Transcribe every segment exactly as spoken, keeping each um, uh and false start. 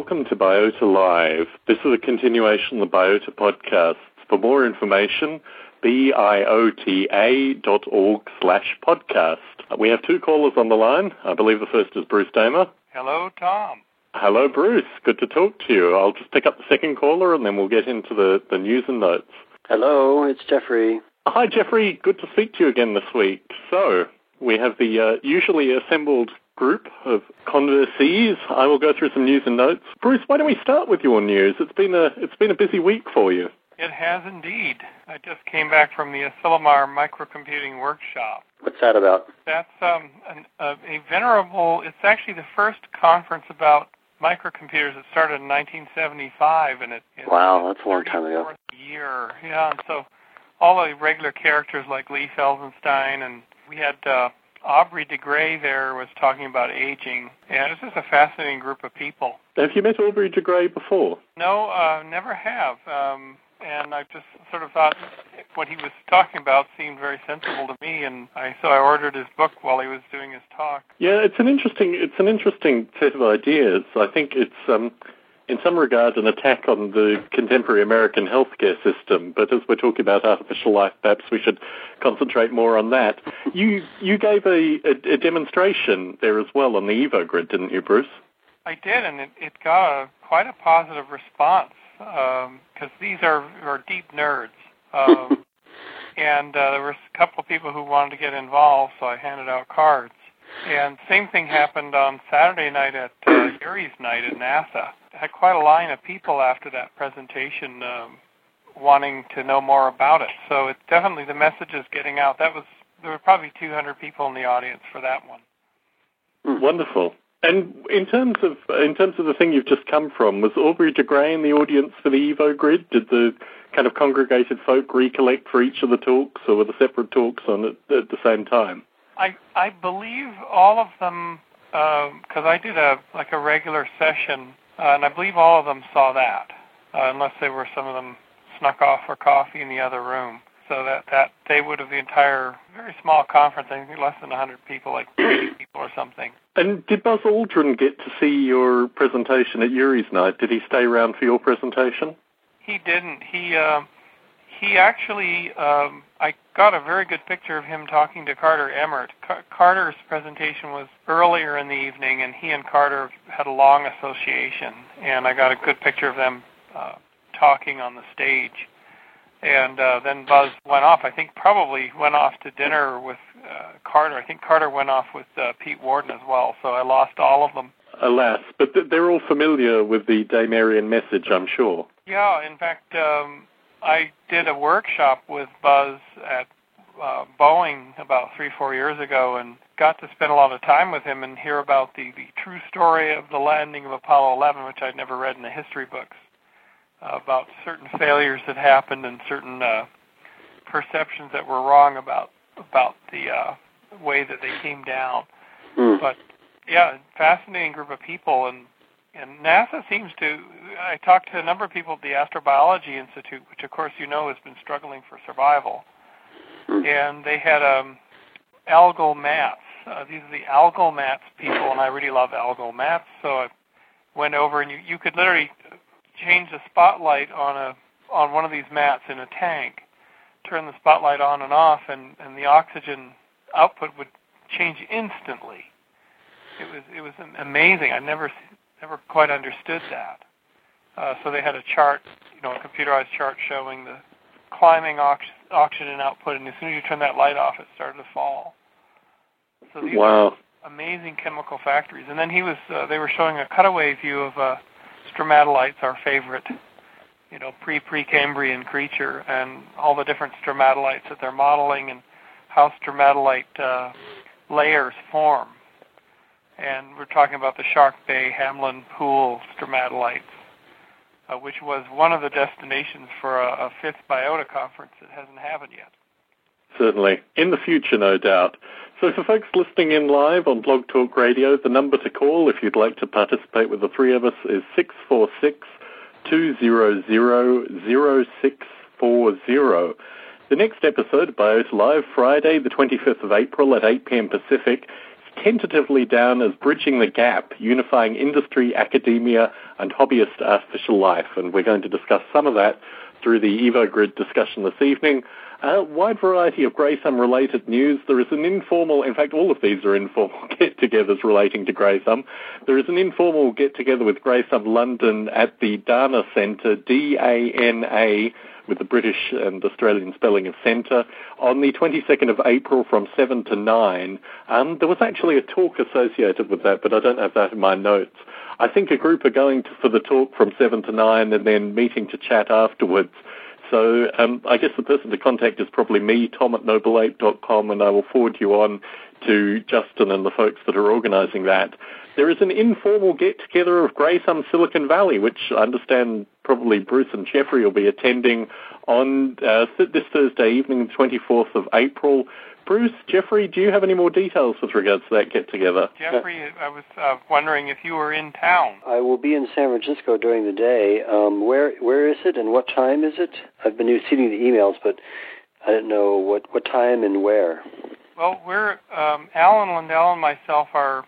Welcome to Biota Live. This is a continuation of the Biota podcasts. For more information, biota dot org slash podcast. We have two callers on the line. I believe the first is Bruce Damer. Hello, Tom. Hello, Bruce. Good to talk to you. I'll just pick up the second caller and then we'll get into the, the news and notes. Hello, it's Jeffrey. Hi, Jeffrey. Good to speak to you again this week. So, we have the uh, usually assembled group of conversees. I will go through some news and notes. Bruce, why don't we start with your news? It's been a it's been a busy week for you. It has indeed. I just came back from the Asilomar Microcomputing Workshop. What's that about? That's um, an, uh, a venerable, it's actually the first conference about microcomputers that started in nineteen seventy-five. And it, it, wow, that's a long time ago. Year. Yeah, and so all the regular characters like Lee Felsenstein, and we had uh, Aubrey de Grey there was talking about aging. Yeah, it was just a fascinating group of people. Have you met Aubrey de Grey before? No, uh, never have. Um, And I just sort of thought what he was talking about seemed very sensible to me, and I so I ordered his book while he was doing his talk. Yeah, it's an interesting it's an interesting set of ideas. I think it's um, in some regard an attack on the contemporary American healthcare system. But as we're talking about artificial life, perhaps we should concentrate more on that. You you gave a, a, a demonstration there as well on the EvoGrid, didn't you, Bruce? I did, and it, it got a, quite a positive response. Because um, these are, are deep nerds. Um, and uh, there were a couple of people who wanted to get involved, so I handed out cards. And same thing happened on Saturday night at uh, Yuri's Night at NASA. I had quite a line of people after that presentation um, wanting to know more about it. So it's definitely the message is getting out. That was There were probably two hundred people in the audience for that one. Wonderful. And in terms of in terms of the thing you've just come from, was Aubrey de Grey in the audience for the EvoGrid? Did the kind of congregated folk recollect for each of the talks, or were the separate talks on at, at the same time? I I believe all of them, because uh, I did a like a regular session, uh, and I believe all of them saw that, uh, unless they were some of them snuck off for coffee in the other room. So that, that they would have the entire very small conference, I think less than one hundred people, like thirty people or something. And did Buzz Aldrin get to see your presentation at Yuri's Night? Did he stay around for your presentation? He didn't. He uh, he actually, um, I got a very good picture of him talking to Carter Emmart. Car- Carter's presentation was earlier in the evening, and he and Carter had a long association, and I got a good picture of them uh, talking on the stage. And uh, then Buzz went off, I think probably went off to dinner with uh, Carter. I think Carter went off with uh, Pete Warden as well, so I lost all of them. Alas, but th- they're all familiar with the Damerian message, I'm sure. Yeah, in fact, um, I did a workshop with Buzz at uh, Boeing about three, four years ago and got to spend a lot of time with him and hear about the, the true story of the landing of Apollo eleven, which I'd never read in the history books, about certain failures that happened and certain uh, perceptions that were wrong about about the uh, way that they came down. Mm. But, yeah, fascinating group of people. And, and NASA seems to – I talked to a number of people at the Astrobiology Institute, which, of course, you know has been struggling for survival. Mm. And they had um, algal mats. Uh, these are the algal mats people, and I really love algal mats. So I went over, and you, you could literally – change the spotlight on a on one of these mats in a tank, turn the spotlight on and off, and, and the oxygen output would change instantly. It was it was amazing. I never never quite understood that. Uh, so they had a chart, you know, a computerized chart showing the climbing ox- oxygen output, and as soon as you turn that light off, it started to fall. So these wow. were amazing chemical factories. And then he was uh, they were showing a cutaway view of a uh, stromatolites, our favorite, you know, pre-Precambrian creature, and all the different stromatolites that they're modeling and how stromatolite uh, layers form. And we're talking about the Shark Bay Hamlin Pool stromatolites, uh, which was one of the destinations for a, a fifth biota conference that hasn't happened yet. Certainly. In the future, no doubt. So for folks listening in live on Blog Talk Radio, the number to call if you'd like to participate with the three of us is six four six, two hundred, oh six four oh. The next episode, Biota Live, Friday the twenty-fifth of April at eight p.m. Pacific, tentatively down as bridging the gap, unifying industry, academia, and hobbyist artificial life. And we're going to discuss some of that through the EvoGrid discussion this evening. A wide variety of GraySum-related news. There is an informal, in fact, all of these are informal get-togethers relating to GraySum. There is an informal get-together with GraySum London at the Dana Centre, D A N A, with the British and Australian spelling of centre, on the twenty-second of April from seven to nine. Um, there was actually a talk associated with that, but I don't have that in my notes. I think a group are going to, for the talk from seven to nine and then meeting to chat afterwards. So um, I guess the person to contact is probably me, Tom at noble ape dot com, and I will forward you on to Justin and the folks that are organising that. There is an informal get-together of GraySum Silicon Valley, which I understand probably Bruce and Jeffrey will be attending on uh, this Thursday evening, the twenty-fourth of April. Bruce, Jeffrey, do you have any more details with regards to that get-together? Jeffrey, I was uh, wondering if you were in town. I will be in San Francisco during the day. Um, where Where is it and what time is it? I've been receiving the emails, but I don't know what, what time and where. Well, we're um, Alan Lindell and myself are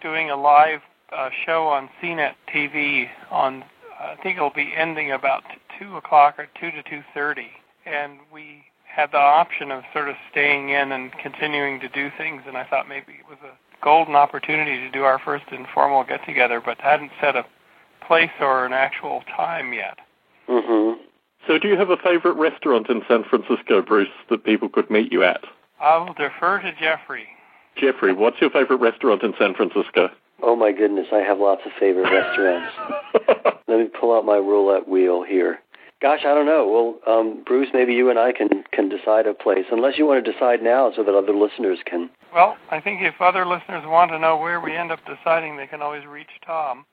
doing a live uh, show on C net T V on, I think it'll be ending about two o'clock or two to two thirty, and we had the option of sort of staying in and continuing to do things, and I thought maybe it was a golden opportunity to do our first informal get-together, but hadn't set a place or an actual time yet. Mm-hmm. So do you have a favorite restaurant in San Francisco, Bruce, that people could meet you at? I will defer to Jeffrey. Jeffrey, what's your favorite restaurant in San Francisco? Oh, my goodness, I have lots of favorite restaurants. Let me pull out my roulette wheel here. Gosh, I don't know. Well, um, Bruce, maybe you and I can, can decide a place, unless you want to decide now so that other listeners can. Well, I think if other listeners want to know where we end up deciding, they can always reach Tom.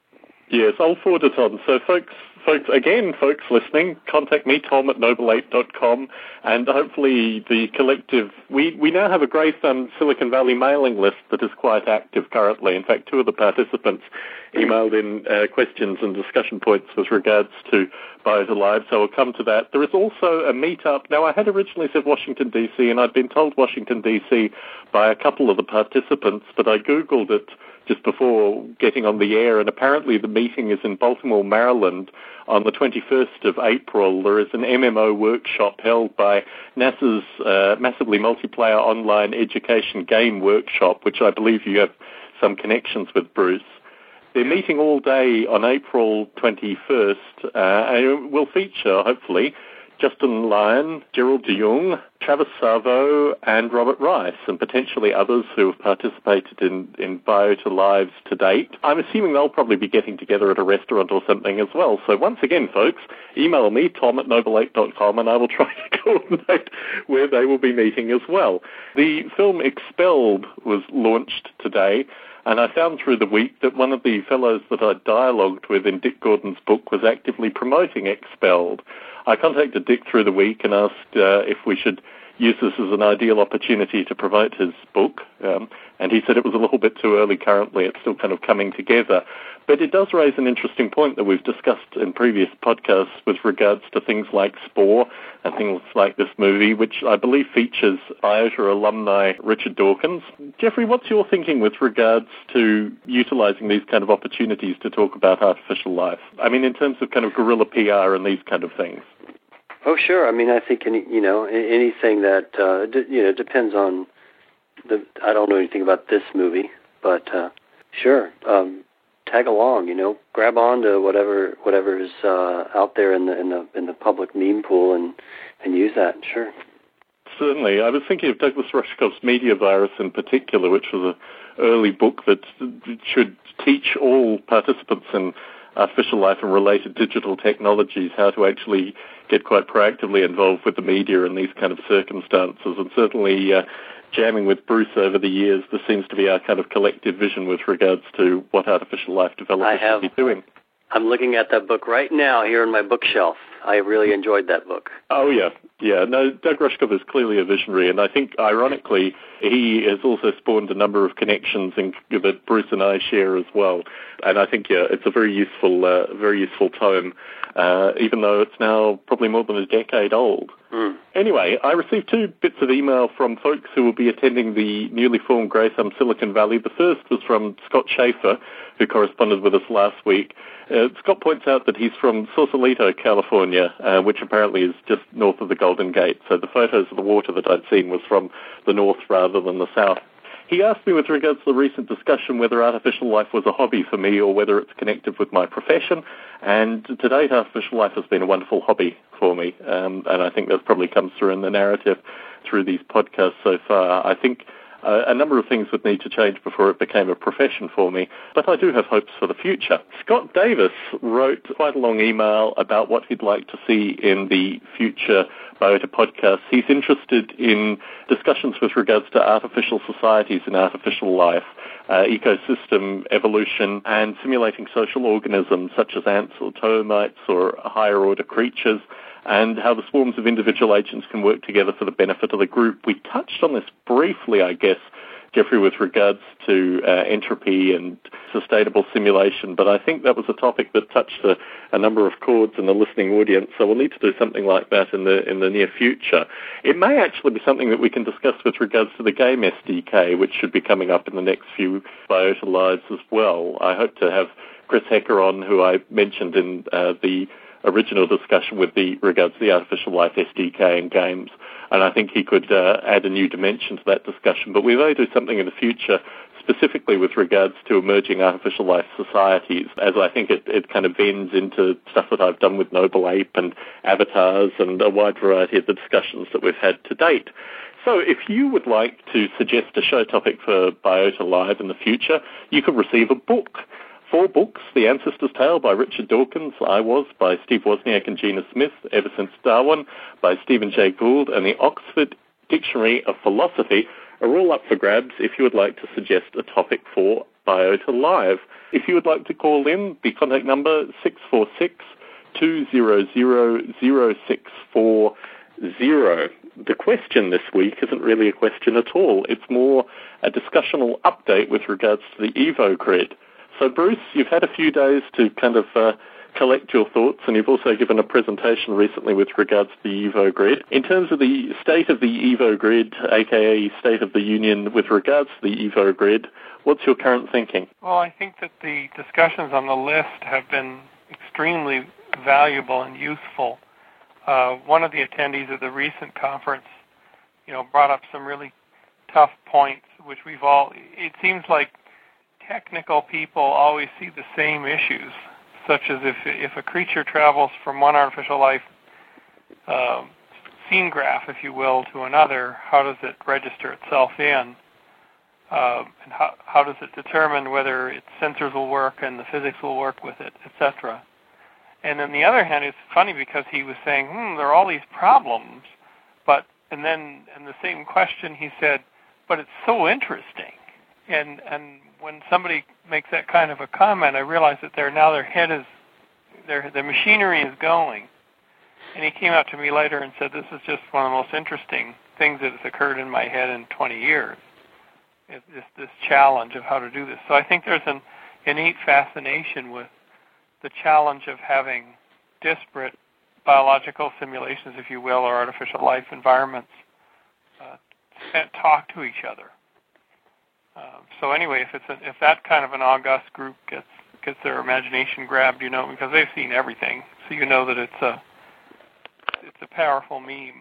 Yes, I'll forward it on. So, folks, folks, again, folks listening, contact me, Tom at noble ape dot com, and hopefully the collective. We, we now have a GraySum Silicon Valley mailing list that is quite active currently. In fact, two of the participants emailed in uh, questions and discussion points with regards to Bios Alive, so we'll come to that. There is also a meetup. Now, I had originally said Washington, D C, and I'd been told Washington, D C by a couple of the participants, but I Googled it just before getting on the air, and apparently the meeting is in Baltimore, Maryland, on the twenty-first of April. There is an M M O workshop held by NASA's uh, Massively Multiplayer Online Education Game Workshop, which I believe you have some connections with, Bruce. They're meeting all day on April twenty-first, uh, and will feature, hopefully, Justin Lyon, Gerald DeYoung, Travis Savo, and Robert Rice, and potentially others who have participated in, in Biota Lives to date. I'm assuming they'll probably be getting together at a restaurant or something as well. So once again, folks, email me, Tom at noble ape dot com, and I will try to coordinate where they will be meeting as well. The film Expelled was launched today, and I found through the week that one of the fellows that I dialogued with in Dick Gordon's book was actively promoting Expelled. I contacted Dick through the week and asked uh, if we should use this as an ideal opportunity to promote his book, um, and he said it was a little bit too early currently. It's still kind of coming together. But it does raise an interesting point that we've discussed in previous podcasts with regards to things like Spore and things like this movie, which I believe features IOTA alumni Richard Dawkins. Jeffrey, what's your thinking with regards to utilising these kind of opportunities to talk about artificial life? I mean, in terms of kind of guerrilla P R and these kind of things. Oh, sure. I mean, I think any, you know anything that uh, d- you know depends on the. I don't know anything about this movie, but uh, sure, um, tag along. You know, grab on to whatever whatever is uh, out there in the in the in the public meme pool and and use that. Sure. Certainly. I was thinking of Douglas Rushkoff's Media Virus in particular, which was an early book that should teach all participants in artificial life and related digital technologies how to actually get quite proactively involved with the media in these kind of circumstances. And certainly uh, jamming with Bruce over the years, this seems to be our kind of collective vision with regards to what artificial life developers should be doing. I'm looking at that book right now here on my bookshelf. I really enjoyed that book. Oh, yeah. Yeah. No, Doug Rushkoff is clearly a visionary, and I think, ironically, he has also spawned a number of connections in, that Bruce and I share as well. And I think, yeah, it's a very useful uh, very useful tome, uh, even though it's now probably more than a decade old. Mm. Anyway, I received two bits of email from folks who will be attending the newly formed GraySum Silicon Valley. The first was from Scott Schaefer, who corresponded with us last week. Uh, Scott points out that he's from Sausalito, California, uh, which apparently is just north of the Golden Gate. So the photos of the water that I'd seen was from the north rather than the south. He asked me with regards to the recent discussion whether artificial life was a hobby for me or whether it's connected with my profession. And to date, artificial life has been a wonderful hobby for me. Um, and I think that probably comes through in the narrative through these podcasts so far. I think Uh, a number of things would need to change before it became a profession for me, but I do have hopes for the future. Scott Davis wrote quite a long email about what he'd like to see in the future biota podcasts. He's interested in discussions with regards to artificial societies and artificial life, uh, ecosystem evolution, and simulating social organisms such as ants or termites or higher order creatures, and how the swarms of individual agents can work together for the benefit of the group. We touched on this briefly, I guess, Jeffrey, with regards to uh, entropy and sustainable simulation, but I think that was a topic that touched a, a number of chords in the listening audience, so we'll need to do something like that in the in the near future. It may actually be something that we can discuss with regards to the game S D K, which should be coming up in the next few Biota Lives as well. I hope to have Chris Hecker on, who I mentioned in uh, the original discussion with the regards to the artificial life S D K and games, and I think he could uh, add a new dimension to that discussion. But we may do something in the future specifically with regards to emerging artificial life societies, as I think it, it kind of bends into stuff that I've done with Noble Ape and avatars and a wide variety of the discussions that we've had to date. So if you would like to suggest a show topic for Biota Live in the future, you could receive a book. Four books: The Ancestor's Tale by Richard Dawkins, I Was by Steve Wozniak and Gina Smith, Ever Since Darwin by Stephen Jay Gould, and the Oxford Dictionary of Philosophy are all up for grabs if you would like to suggest a topic for Biota Live. If you would like to call in, the contact number six four six, two zero zero, zero six four zero. The question this week isn't really a question at all. It's more a discussional update with regards to the EvoGrid. So, Bruce, you've had a few days to kind of uh, collect your thoughts, and you've also given a presentation recently with regards to the EvoGrid. In terms of the state of the EvoGrid, aka State of the Union, with regards to the EvoGrid, what's your current thinking? Well, I think that the discussions on the list have been extremely valuable and useful. Uh, one of the attendees at the recent conference, you know, brought up some really tough points, which we've all, it seems like technical people always see the same issues, such as if if a creature travels from one artificial life uh, scene graph, if you will, to another, how does it register itself in? Uh, and how, how does it determine whether its sensors will work and the physics will work with it, et cetera? And on the other hand, it's funny because he was saying, hmm, there are all these problems, but, and then in the same question he said, but it's so interesting. And and when somebody makes that kind of a comment, I realize that they're now their head is, their the machinery is going. And he came up to me later and said, "This is just one of the most interesting things that has occurred in my head in twenty years. It's this, this challenge of how to do this." So I think there's an innate fascination with the challenge of having disparate biological simulations, if you will, or artificial life environments uh, talk to each other. Uh, so anyway, if it's a, if that kind of an august group gets gets their imagination grabbed, you know, because they've seen everything, so you know that it's a it's a powerful meme.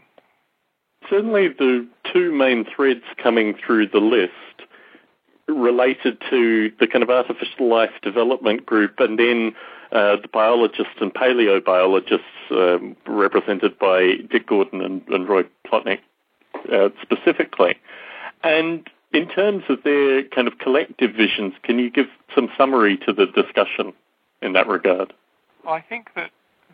Certainly, the two main threads coming through the list related to the kind of artificial life development group, and then uh, the biologists and paleobiologists um, represented by Dick Gordon and, and Roy Plotnick uh, specifically, and. In terms of their kind of collective visions, can you give some summary to the discussion in that regard? Well, I think that,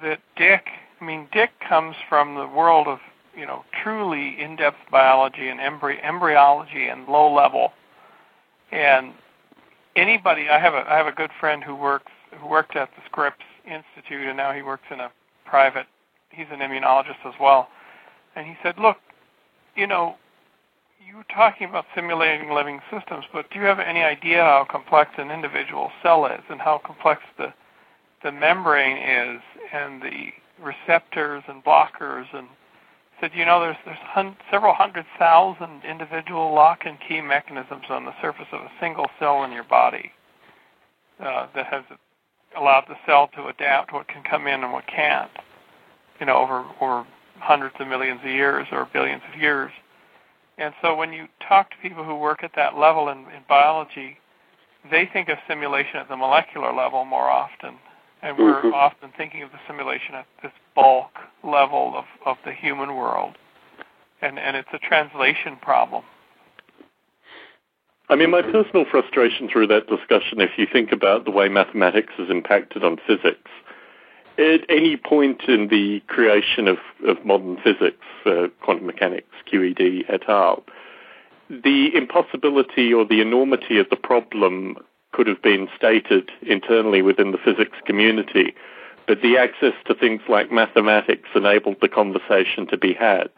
that Dick, I mean, Dick comes from the world of, you know, truly in-depth biology and embry- embryology and low level. And anybody, I have a I have a good friend who works who worked at the Scripps Institute, and now he works in a private he's an immunologist as well, and he said, look, you know, you're talking about simulating living systems, but do you have any idea how complex an individual cell is and how complex the the membrane is and the receptors and blockers? And said, you know, there's there's hun- several hundred thousand individual lock and key mechanisms on the surface of a single cell in your body uh, that has allowed the cell to adapt what can come in and what can't, you know, over, over hundreds of millions of years or billions of years. And so when you talk to people who work at that level in, in biology, they think of simulation at the molecular level more often. And we're mm-hmm. often thinking of the simulation at this bulk level of, of the human world. And, and it's a translation problem. I mean, my personal frustration through that discussion, if you think about the way mathematics has impacted on physics, at any point in the creation of, of modern physics, uh, quantum mechanics, Q E D et al., the impossibility or the enormity of the problem could have been stated internally within the physics community, but the access to things like mathematics enabled the conversation to be had.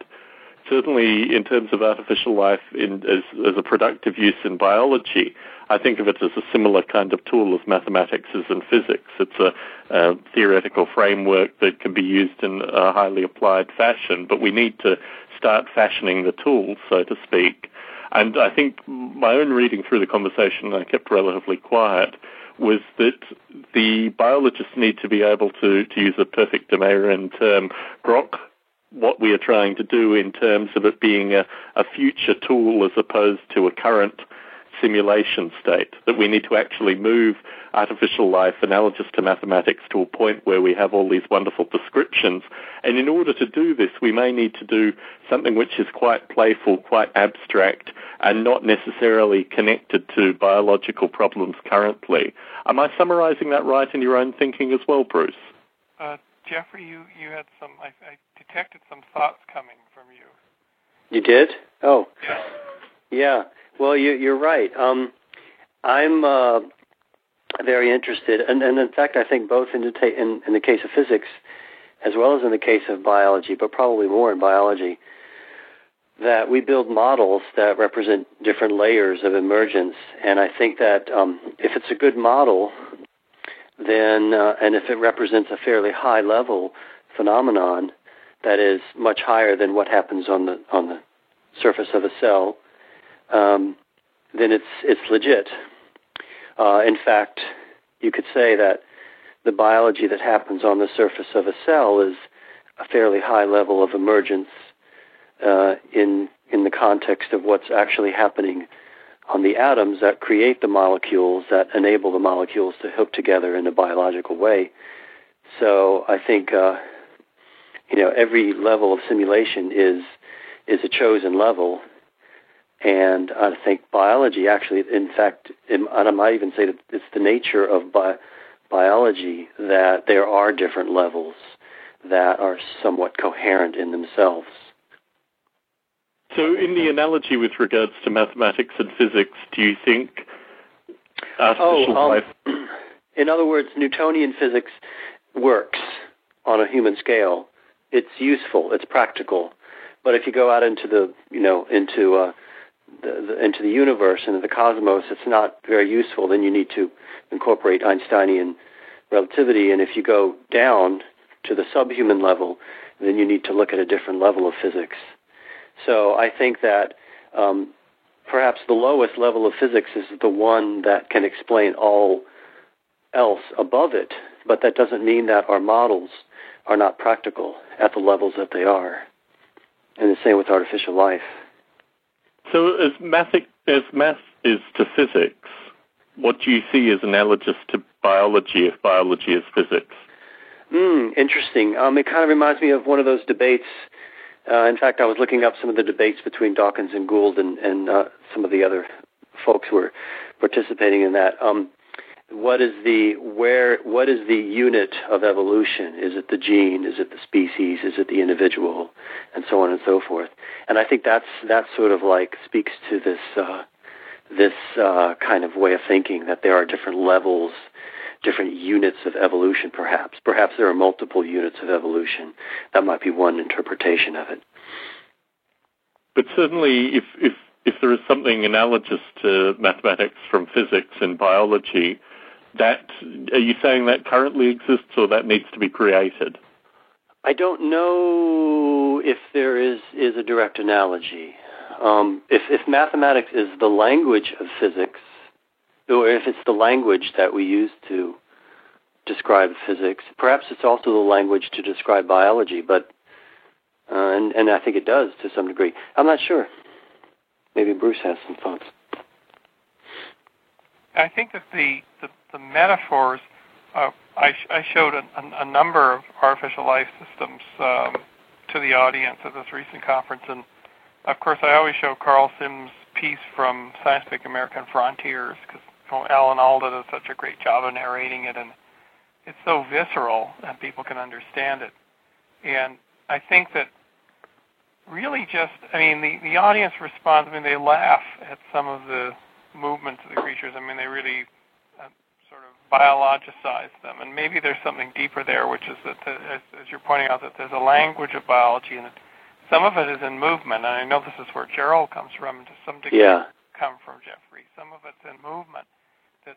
Certainly, in terms of artificial life in, as, as a productive use in biology, I think of it as a similar kind of tool as mathematics is in physics. It's a, a theoretical framework that can be used in a highly applied fashion, but we need to start fashioning the tool, so to speak. And I think my own reading through the conversation, I kept relatively quiet, was that the biologists need to be able to, to use a perfect Damerian term, grok what we are trying to do in terms of it being a, a future tool as opposed to a current simulation state, that we need to actually move artificial life analogous to mathematics to a point where we have all these wonderful descriptions. And in order to do this, we may need to do something which is quite playful, quite abstract, and not necessarily connected to biological problems currently. Am I summarizing that right in your own thinking as well, Bruce? Uh, Jeffrey, you, you had some, I, I detected some thoughts coming from you. You did? Oh. Yeah. Yeah. Well, you, you're right. Um, I'm... Uh, very interested, and, and in fact, I think both in the, ta- in, in the case of physics as well as in the case of biology, but probably more in biology, that we build models that represent different layers of emergence. And I think that um, if it's a good model, then uh, and if it represents a fairly high-level phenomenon that is much higher than what happens on the on the surface of a cell, um, then it's it's legit. Uh, in fact, you could say that the biology that happens on the surface of a cell is a fairly high level of emergence uh, in in the context of what's actually happening on the atoms that create the molecules, that enable the molecules to hook together in a biological way. So I think uh, you know every level of simulation is is a chosen level. And I think biology actually, in fact, and I might even say that it's the nature of bi- biology that there are different levels that are somewhat coherent in themselves. So in the analogy with regards to mathematics and physics, do you think artificial oh, um, life... In other words, Newtonian physics works on a human scale. It's useful. It's practical. But if you go out into the, you know, into... Uh, The, the, into the universe, into the cosmos, it's not very useful. Then you need to incorporate Einsteinian relativity. And if you go down to the subhuman level, then you need to look at a different level of physics. So I think that um, perhaps the lowest level of physics is the one that can explain all else above it, but that doesn't mean that our models are not practical at the levels that they are. And the same with artificial life. So as math, as math is to physics, what do you see as analogous to biology if biology is physics? Mm, interesting. Um, it kind of reminds me of one of those debates. Uh, in fact, I was looking up some of the debates between Dawkins and Gould and, and uh, some of the other folks who were participating in that. Um, what is the where? What is the unit of evolution? Is it the gene? Is it the species? Is it the individual? And so on and so forth. And I think that's that sort of like speaks to this uh, this uh, kind of way of thinking, that there are different levels different units of evolution, perhaps. Perhaps there are multiple units of evolution. That might be one interpretation of it. But certainly, if if, if there is something analogous to mathematics from physics and biology, that are you saying that currently exists or that needs to be created? I don't know if there is, is a direct analogy. Um, if, if mathematics is the language of physics, or if it's the language that we use to describe physics, perhaps it's also the language to describe biology, but uh, and, and I think it does to some degree. I'm not sure. Maybe Bruce has some thoughts. I think that the, the, the metaphors, uh, I, sh- I showed a, a number of artificial life systems um, to the audience at this recent conference, and of course I always show Carl Sims' piece from Scientific American Frontiers, because oh, Alan Alda does such a great job of narrating it, and it's so visceral and people can understand it. And I think that really just, I mean, the, the audience responds, I mean, they laugh at some of the movements of the creatures. I mean, they really uh, sort of biologicize them. And maybe there's something deeper there, which is that, the, as, as you're pointing out, that there's a language of biology, and some of it is in movement. And I know this is where Gerald comes from, and to some degree yeah. come from Jeffrey. Some of it's in movement, that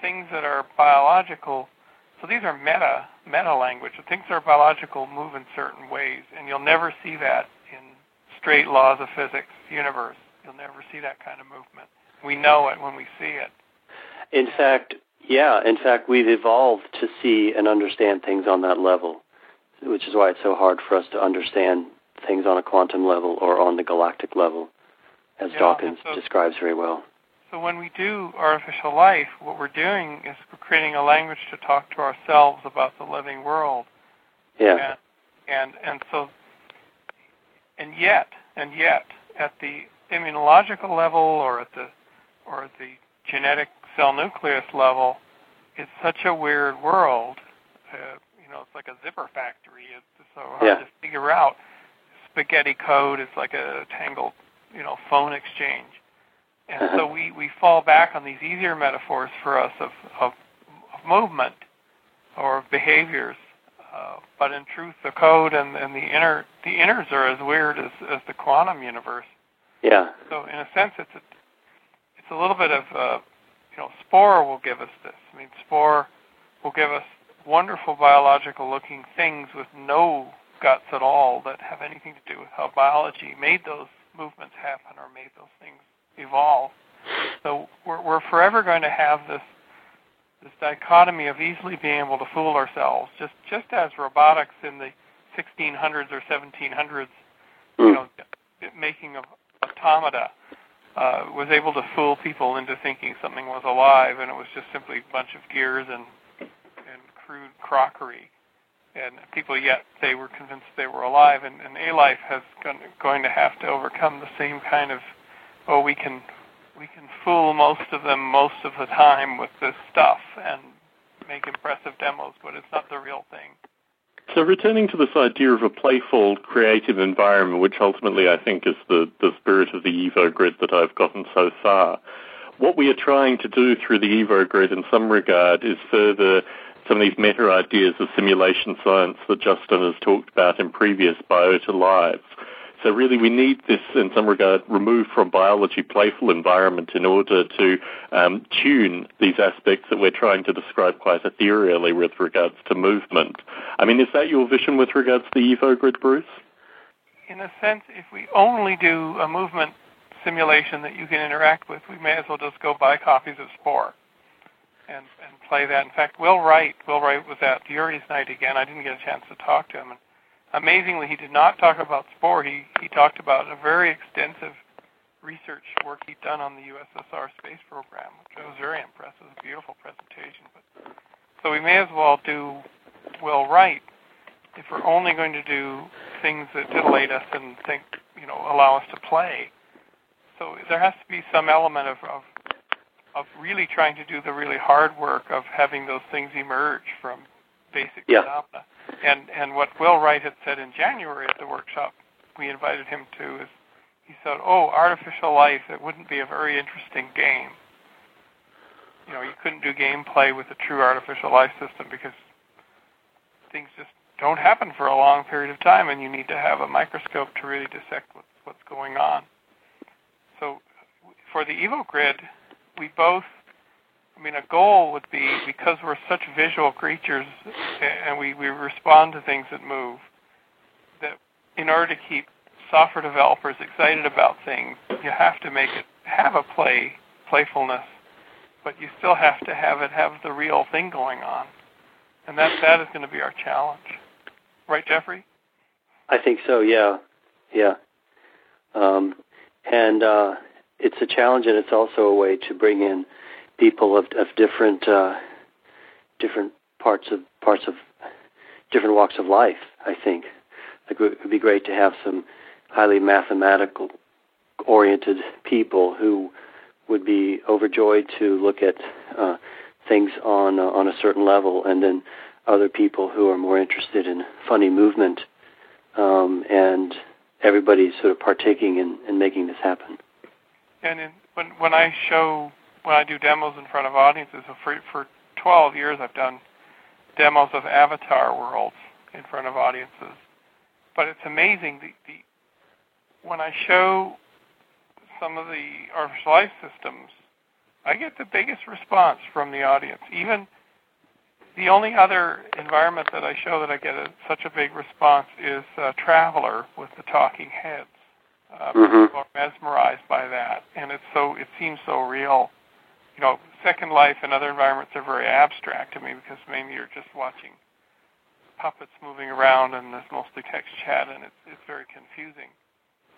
things that are biological. So these are meta, meta language. The things that are biological move in certain ways, and you'll never see that in straight laws of physics, universe. You'll never see that kind of movement. We know it when we see it. In fact, yeah, in fact, we've evolved to see and understand things on that level, which is why it's so hard for us to understand things on a quantum level or on the galactic level, as yeah, Dawkins so, describes very well. So when we do artificial life, what we're doing is we're creating a language to talk to ourselves about the living world. Yeah. And and, and so, and yet, and yet, at the immunological level or at the or at the genetic cell nucleus level, it's such a weird world. Uh, you know, it's like a zipper factory. It's so hard yeah. to figure out. Spaghetti code is like a tangled, you know, phone exchange. And so we, we fall back on these easier metaphors for us of, of, of movement or of behaviors. Uh, but in truth, the code and, and the inner the inners are as weird as, as the quantum universe. Yeah. So in a sense, it's a, it's a little bit of, uh, you know, Spore will give us this. I mean, Spore will give us wonderful biological-looking things with no guts at all that have anything to do with how biology made those movements happen or made those things evolve. So we're, we're forever going to have this this dichotomy of easily being able to fool ourselves, just just as robotics in the sixteen hundreds or seventeen hundreds, you know, making of automata uh, was able to fool people into thinking something was alive, and it was just simply a bunch of gears and and crude crockery. And people, yet, they were convinced they were alive. And, and A-Life has gone, going to have to overcome the same kind of, oh, we can we can fool most of them most of the time with this stuff and make impressive demos, but it's not the real thing. So returning to this idea of a playful, creative environment, which ultimately I think is the, the spirit of the EvoGrid that I've gotten so far, what we are trying to do through the EvoGrid in some regard is further some of these meta-ideas of simulation science that Justin has talked about in previous Biota Lives. So really we need this, in some regard, removed from biology playful environment in order to um, tune these aspects that we're trying to describe quite ethereally with regards to movement. I mean, is that your vision with regards to the EvoGrid, Bruce? In a sense, if we only do a movement simulation that you can interact with, we may as well just go buy copies of Spore. And, and play that. In fact, Will Wright, Will Wright was at Yuri's Night again. I didn't get a chance to talk to him. And amazingly, he did not talk about Spore. He he talked about a very extensive research work he'd done on the U S S R space program, which was very impressive. It was a beautiful presentation. But, so we may as well do Will Wright if we're only going to do things that titillate us and think, you know, allow us to play. So there has to be some element of, of of really trying to do the really hard work of having those things emerge from basic yeah. phenomena. And and what Will Wright had said in January at the workshop we invited him to is, he said, oh, artificial life, it wouldn't be a very interesting game. you know, you couldn't do gameplay with a true artificial life system because things just don't happen for a long period of time, and you need to have a microscope to really dissect what's, what's going on. So for the EvoGrid, we both, I mean, a goal would be, because we're such visual creatures and we, we respond to things that move, that in order to keep software developers excited about things, you have to make it have a play, playfulness, but you still have to have it have the real thing going on. And that that is going to be our challenge. Right, Jeffrey? I think so, yeah. Yeah. Um, and uh, it's a challenge, and it's also a way to bring in people of, of different uh, different parts of parts of different walks of life, I think. It would be great to have some highly mathematical oriented people who would be overjoyed to look at uh, things on uh, on a certain level, and then other people who are more interested in funny movement, um, and everybody's sort of partaking in, in making this happen. And in, when when I show when I do demos in front of audiences, so for for twelve years I've done demos of avatar worlds in front of audiences. But it's amazing the, the when I show some of the artificial life systems, I get the biggest response from the audience. Even the only other environment that I show that I get a, such a big response is uh, Traveler with the talking heads. Uh, mm-hmm. People are mesmerized by that, and it's so it seems so real. You know, Second Life and other environments are very abstract to me because mainly you're just watching puppets moving around, and there's mostly text chat, and it's it's very confusing.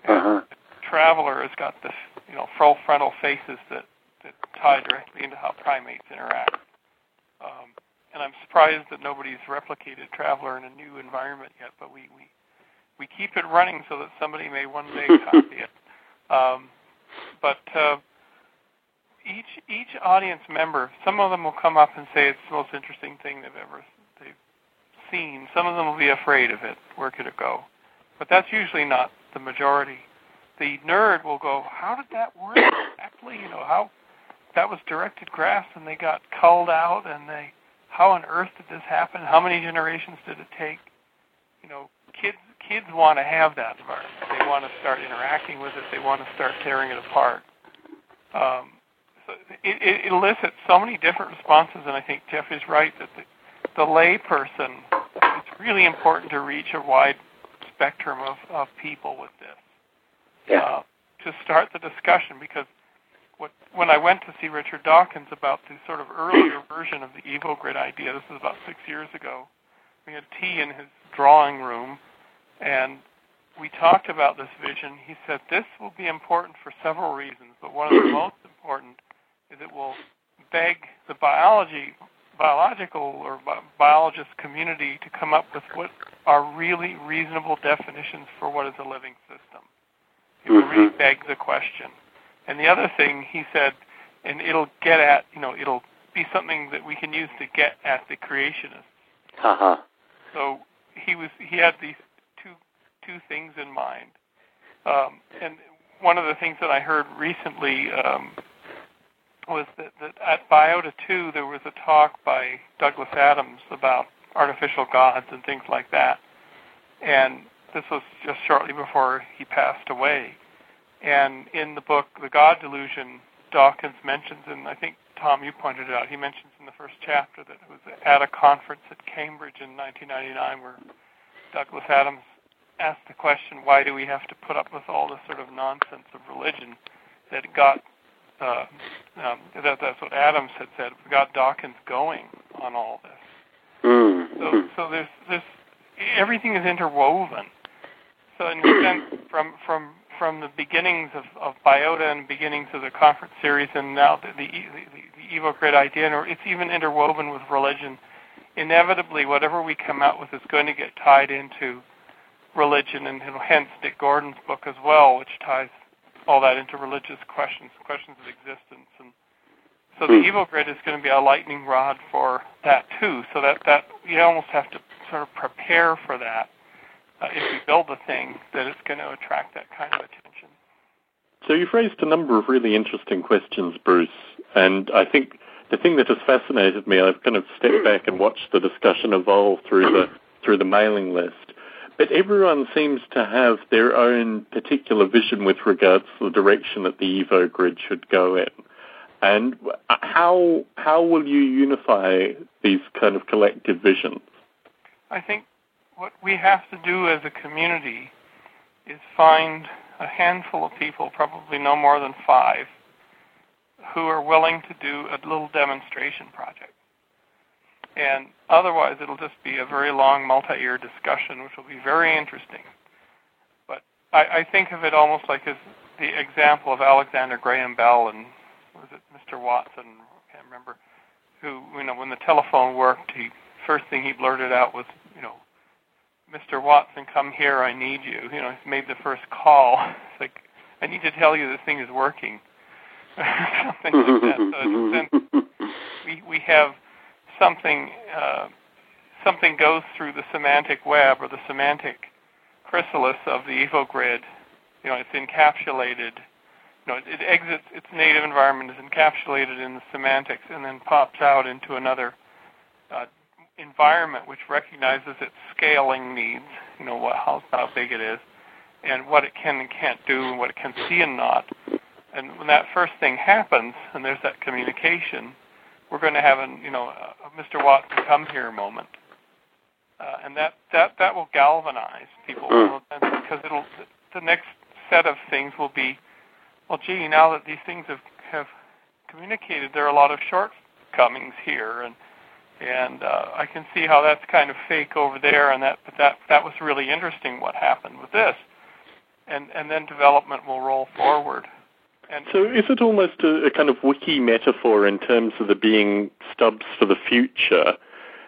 Uh-huh. Traveler has got the you know full frontal faces that, that tie directly into how primates interact. Um, and I'm surprised that nobody's replicated Traveler in a new environment yet, but we we, we keep it running so that somebody may one day copy it. Um, but uh, each each audience member, some of them will come up and say it's the most interesting thing they've ever they've seen. Some of them will be afraid of it. Where could it go? But that's usually not the majority. The nerd will go, how did that work exactly? You know, how that was directed graphs and they got culled out, and they, how on earth did this happen? How many generations did it take? You know, kids kids want to have that environment. They want to start interacting with it. They want to start tearing it apart. Um, so it, it elicits so many different responses, and I think Jeff is right that the, the lay person, it's really important to reach a wide spectrum of, of people with this. Yeah. Uh, to start the discussion, because what, when I went to see Richard Dawkins about the sort of earlier version of the EvoGrid idea, this was about six years ago, we had tea in his drawing room, and we talked about this vision. He said, this will be important for several reasons, but one of the most important is it will beg the biology, biological or bi- biologist community to come up with what are really reasonable definitions for what is a living system. It will really beg the question. And the other thing he said, and it'll get at, you know, it'll be something that we can use to get at the creationists. Uh-huh. So he was he had these two two things in mind. Um, and one of the things that I heard recently um, was that, that at Biota two there was a talk by Douglas Adams about artificial gods and things like that. And this was just shortly before he passed away. And in the book, The God Delusion, Dawkins mentions, and I think, Tom, you pointed it out, he mentions in the first chapter that it was at a conference at Cambridge in nineteen ninety-nine where Douglas Adams asked the question, why do we have to put up with all this sort of nonsense of religion that got, uh, um, that, that's what Adams had said, got Dawkins going on all this. Mm-hmm. So, so there's, there's everything is interwoven. So in a sense, from from from the beginnings of, of Biota and beginnings of the conference series, and now the the, the, the EvoGrid idea, and it's even interwoven with religion. Inevitably, whatever we come out with is going to get tied into religion, and hence Dick Gordon's book as well, which ties all that into religious questions, questions of existence. And so the EvoGrid is going to be a lightning rod for that too. So that that you almost have to sort of prepare for that. Uh, if we build a thing, that it's going to attract that kind of attention. So you've raised a number of really interesting questions, Bruce, and I think the thing that has fascinated me, I've kind of stepped back and watched the discussion evolve through the through the mailing list. But everyone seems to have their own particular vision with regards to the direction that the EvoGrid should go in. And how how will you unify these kind of collective visions? I think what we have to do as a community is find a handful of people, probably no more than five, who are willing to do a little demonstration project. And otherwise, it'll just be a very long, multi-year discussion, which will be very interesting. But I, I think of it almost like as the example of Alexander Graham Bell and, was it Mister Watson, I can't remember, who, you know, when the telephone worked, he first thing he blurted out was, you know, Mister Watson, come here, I need you. You know, he made the first call. It's like, I need to tell you this thing is working. Something like that. So it's, we, we have... Something uh, something goes through the semantic web or the semantic chrysalis of the EvoGrid. You know, it's encapsulated. You know, it, it exits its native environment, is encapsulated in the semantics, and then pops out into another uh, environment which recognizes its scaling needs. You know, what, how how big it is, and what it can and can't do, and what it can see and not. And when that first thing happens, and there's that communication, we're going to have an, you know, a Mister Watson come here moment, uh, and that, that, that will galvanize people because it'll the next set of things will be, well, gee, now that these things have, have communicated, there are a lot of shortcomings here, and and uh, I can see how that's kind of fake over there, and that but that that was really interesting what happened with this, and and then development will roll forward. And so is it almost a, a kind of wiki metaphor in terms of the being stubs for the future?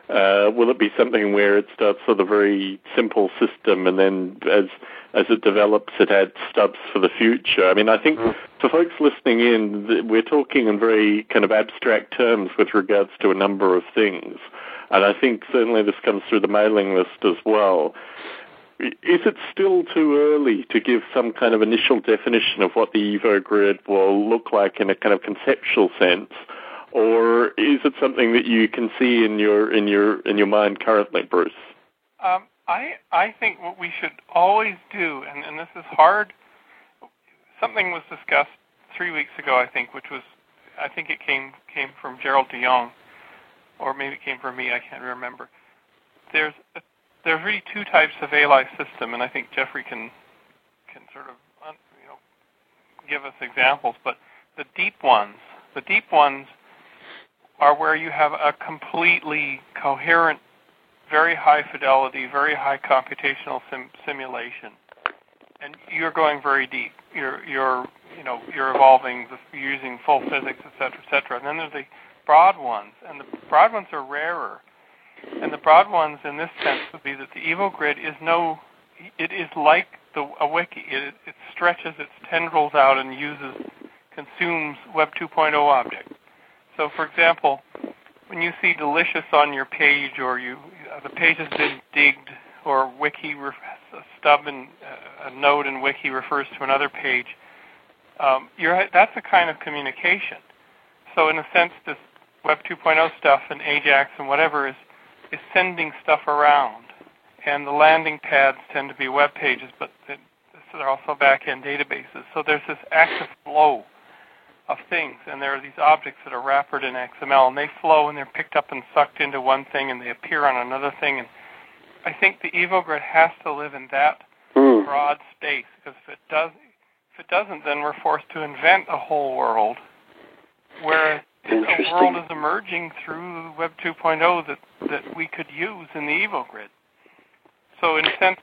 Uh, will it be something where it starts with a very simple system and then as as it develops it adds stubs for the future? I mean, I think for folks listening in, we're talking in very kind of abstract terms with regards to a number of things. And I think certainly this comes through the mailing list as well. Is it still too early to give some kind of initial definition of what the EvoGrid will look like in a kind of conceptual sense, or is it something that you can see in your in your in your mind currently, Bruce? Um, I I think what we should always do, and, and this is hard. Something was discussed three weeks ago, I think, which was I think it came came from Gerald de Jong, or maybe it came from me. I can't remember. There's a There's really two types of A L I system, and I think Jeffrey can can sort of you know give us examples. But the deep ones, the deep ones are where you have a completely coherent, very high fidelity, very high computational sim- simulation, and you're going very deep. You're you're you know you're evolving, you're using full physics, et cetera, et cetera. And then there's the broad ones, and the broad ones are rarer. And the broad ones in this sense would be that the EvoGrid is no, it is like the, a wiki. It, it stretches its tendrils out and uses, consumes Web two point oh objects. So, for example, when you see delicious on your page or you the page has been digged or wiki, ref, a stub in, uh, a node in wiki refers to another page, um, you're, that's a kind of communication. So in a sense, this Web two point oh stuff and Ajax and whatever is is sending stuff around, and the landing pads tend to be web pages, but they're also back-end databases. So there's this active flow of things, and there are these objects that are wrapped in X M L, and they flow, and they're picked up and sucked into one thing, and they appear on another thing. And I think the EvoGrid has to live in that mm. broad space, because if it does, if it doesn't, then we're forced to invent a whole world, whereas the world is emerging through Web two point oh that, that we could use in the EvoGrid. So in a sense,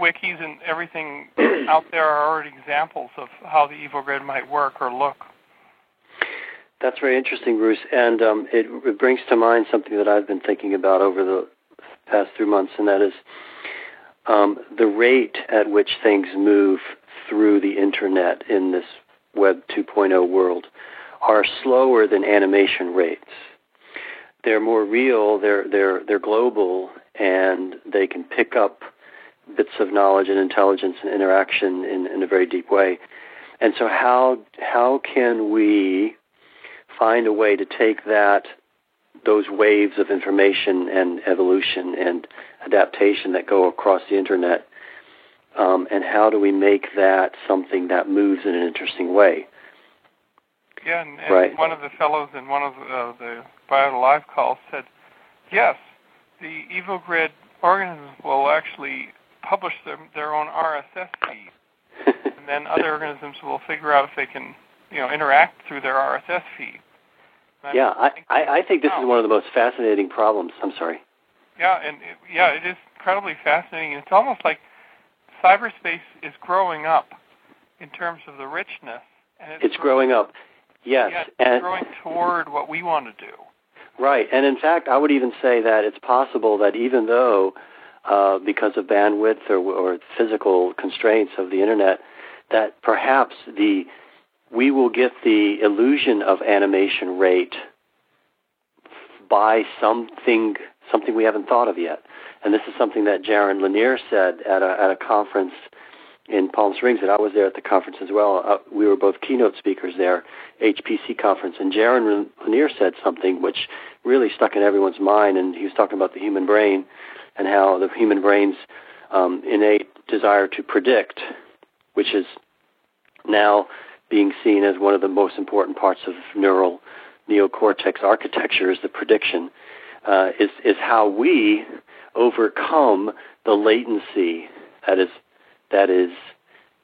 wikis and everything out there are already examples of how the EvoGrid might work or look. That's very interesting, Bruce, and um, it, it brings to mind something that I've been thinking about over the past three months, and that is um, the rate at which things move through the Internet in this Web two point oh world are slower than animation rates. They're more real, they're they're they're global, and they can pick up bits of knowledge and intelligence and interaction in, in a very deep way. And so how how can we find a way to take that, those waves of information and evolution and adaptation that go across the internet, um, and how do we make that something that moves in an interesting way? Yeah, and, and right. one of the fellows in one of uh, the Bio Live calls said, yes, the EvoGrid organisms will actually publish their, their own R S S feed, and then other organisms will figure out if they can, you know, interact through their R S S feed. And yeah, I, I, I think this is one of the most fascinating problems. I'm sorry. Yeah, and it, yeah, it is incredibly fascinating. It's almost like cyberspace is growing up in terms of the richness. And it's, it's growing, growing up. Yes, yeah, it's and growing toward what we want to do. Right, and in fact, I would even say that it's possible that even though, uh, because of bandwidth or, or physical constraints of the internet, that perhaps the we will get the illusion of animation rate by something something we haven't thought of yet. And this is something that Jaron Lanier said at a, at a conference in Palm Springs, and I was there at the conference as well. Uh, we were both keynote speakers there, H P C conference, and Jaron Lanier said something which really stuck in everyone's mind, and he was talking about the human brain and how the human brain's um, innate desire to predict, which is now being seen as one of the most important parts of neural neocortex architecture, is the prediction, uh, is, is how we overcome the latency that is that is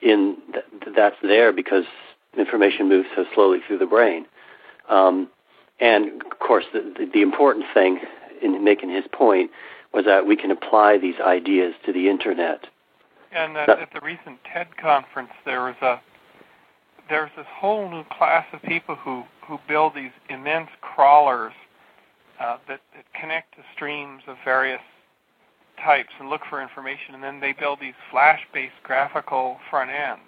in th- that's there because information moves so slowly through the brain. Um, and of course, the, the, the important thing in making his point was that we can apply these ideas to the internet. And uh, at the recent TED conference, there was a there's this whole new class of people who, who build these immense crawlers uh, that, that connect to streams of various types and look for information, and then they build these flash-based graphical front ends.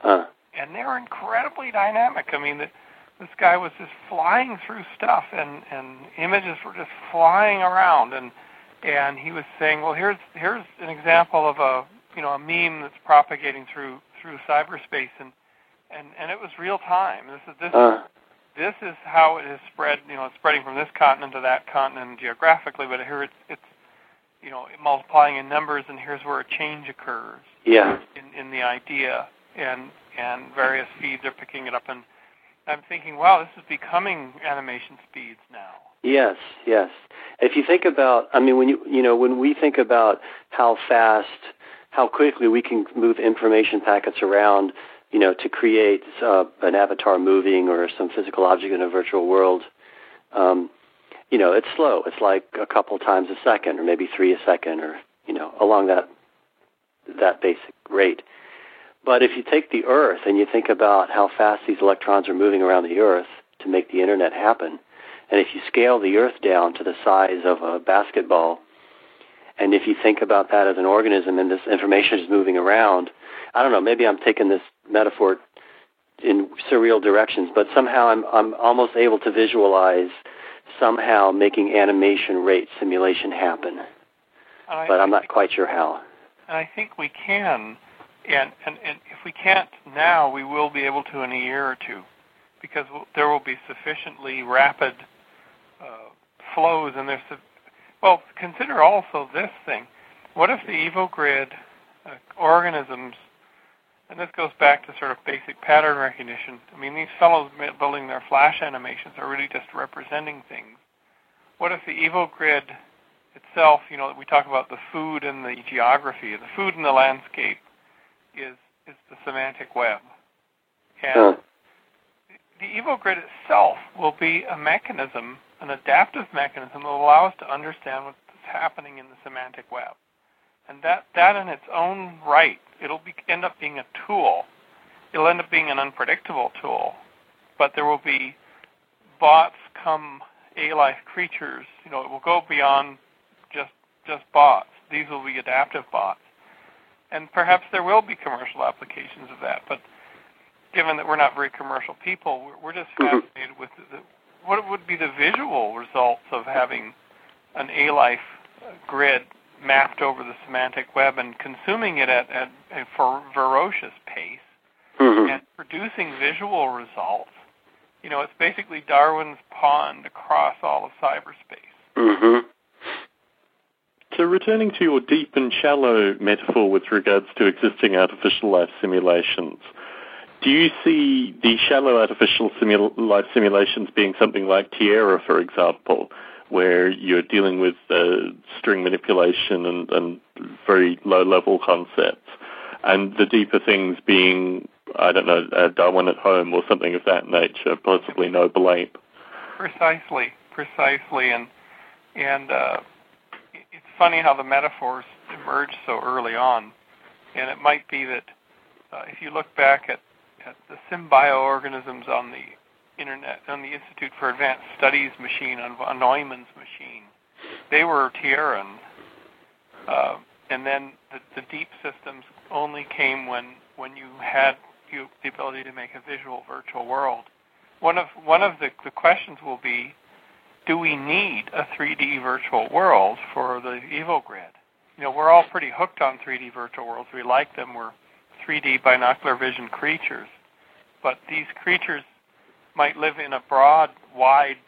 Huh. And they're incredibly dynamic. I mean, the, this guy was just flying through stuff, and, and images were just flying around. And and he was saying, well, here's here's an example of a you know a meme that's propagating through through cyberspace, and and, and it was real time. This is this huh. this is how it is spread. You know, it's spreading from this continent to that continent geographically, but here it's it's you know, multiplying in numbers, and here's where a change occurs. Yeah. In, in the idea, and and various feeds are picking it up, and I'm thinking, wow, this is becoming animation speeds now. Yes, yes. If you think about, I mean, when you you know, when we think about how fast, how quickly we can move information packets around, you know, to create uh, an avatar moving or some physical object in a virtual world. Um, You know, it's slow. It's like a couple times a second, or maybe three a second, or, you know, along that that basic rate. But if you take the Earth and you think about how fast these electrons are moving around the Earth to make the internet happen, and if you scale the Earth down to the size of a basketball, and if you think about that as an organism and this information is moving around, I don't know, maybe I'm taking this metaphor in surreal directions, but somehow I'm I'm almost able to visualize somehow making animation rate simulation happen. I but I'm not quite sure how. And I think we can. And, and, and if we can't now, we will be able to in a year or two, because we'll, there will be sufficiently rapid uh, flows. And there's su- Well, consider also this thing. What if the EvoGrid uh, organisms, and this goes back to sort of basic pattern recognition. I mean, these fellows building their flash animations are really just representing things. What if the EvoGrid itself, you know, we talk about the food and the geography, the food and the landscape is is the semantic web. And the EvoGrid itself will be a mechanism, an adaptive mechanism that will allow us to understand what's happening in the semantic web. And that, that in its own right, it'll be, end up being a tool. It'll end up being an unpredictable tool. But there will be bots come A-life creatures. You know, it will go beyond just just bots. These will be adaptive bots. And perhaps there will be commercial applications of that. But given that we're not very commercial people, we're, we're just fascinated with the, what would be the visual results of having an A-life grid mapped over the semantic web and consuming it at, at a fer- ferocious pace, mm-hmm. and producing visual results You know, it's basically Darwin's pond across all of cyberspace. Mm-hmm. So returning to your deep and shallow metaphor with regards to existing artificial life simulations, do you see the shallow artificial simula- life simulations being something like Tierra, for example, where you're dealing with uh, string manipulation and, and very low-level concepts, and the deeper things being, I don't know, uh, Darwin at Home or something of that nature, possibly Noble Ape? Precisely, precisely, and and uh, it's funny how the metaphors emerge so early on, and it might be that uh, if you look back at, at the symbioorganisms on the Internet, on the Institute for Advanced Studies machine, on, on Neumann's machine, they were Tierran, uh, and then the, the deep systems only came when when you had you, the ability to make a visual virtual world. One of one of the, the questions will be, do we need a three D virtual world for the EvoGrid? You know, we're all pretty hooked on three D virtual worlds. We like them. We're three D binocular vision creatures. But these creatures might live in a broad, wide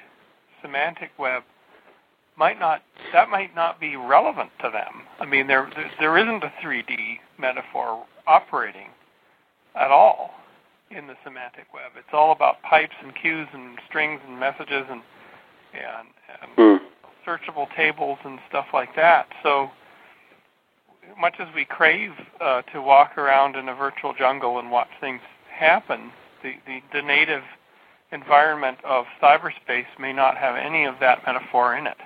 semantic web. Might not that might not be relevant to them. I mean, there there isn't a three D metaphor operating at all in the semantic web. It's all about pipes and queues and strings and messages and and, and mm. searchable tables and stuff like that. So much as we crave uh, to walk around in a virtual jungle and watch things happen, the, the, the native environment of cyberspace may not have any of that metaphor in it.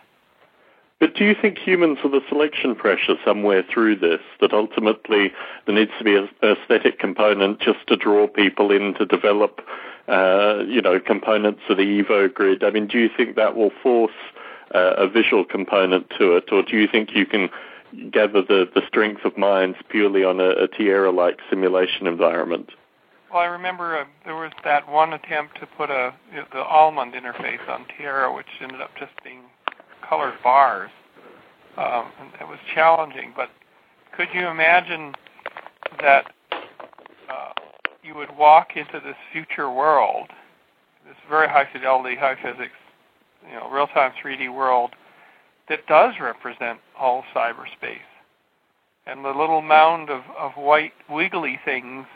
But do you think humans are the selection pressure somewhere through this, that ultimately there needs to be an aesthetic component just to draw people in to develop, uh, you know, components of the EvoGrid? I mean, do you think that will force uh, a visual component to it, or do you think you can gather the, the strength of minds purely on a, a Tierra-like simulation environment? Well, I remember uh, there was that one attempt to put a the almond interface on Tierra, which ended up just being colored bars, um, and it was challenging. But could you imagine that uh, you would walk into this future world, this very high fidelity, high physics, you know, real-time three D world that does represent all cyberspace, and the little mound of, of white wiggly things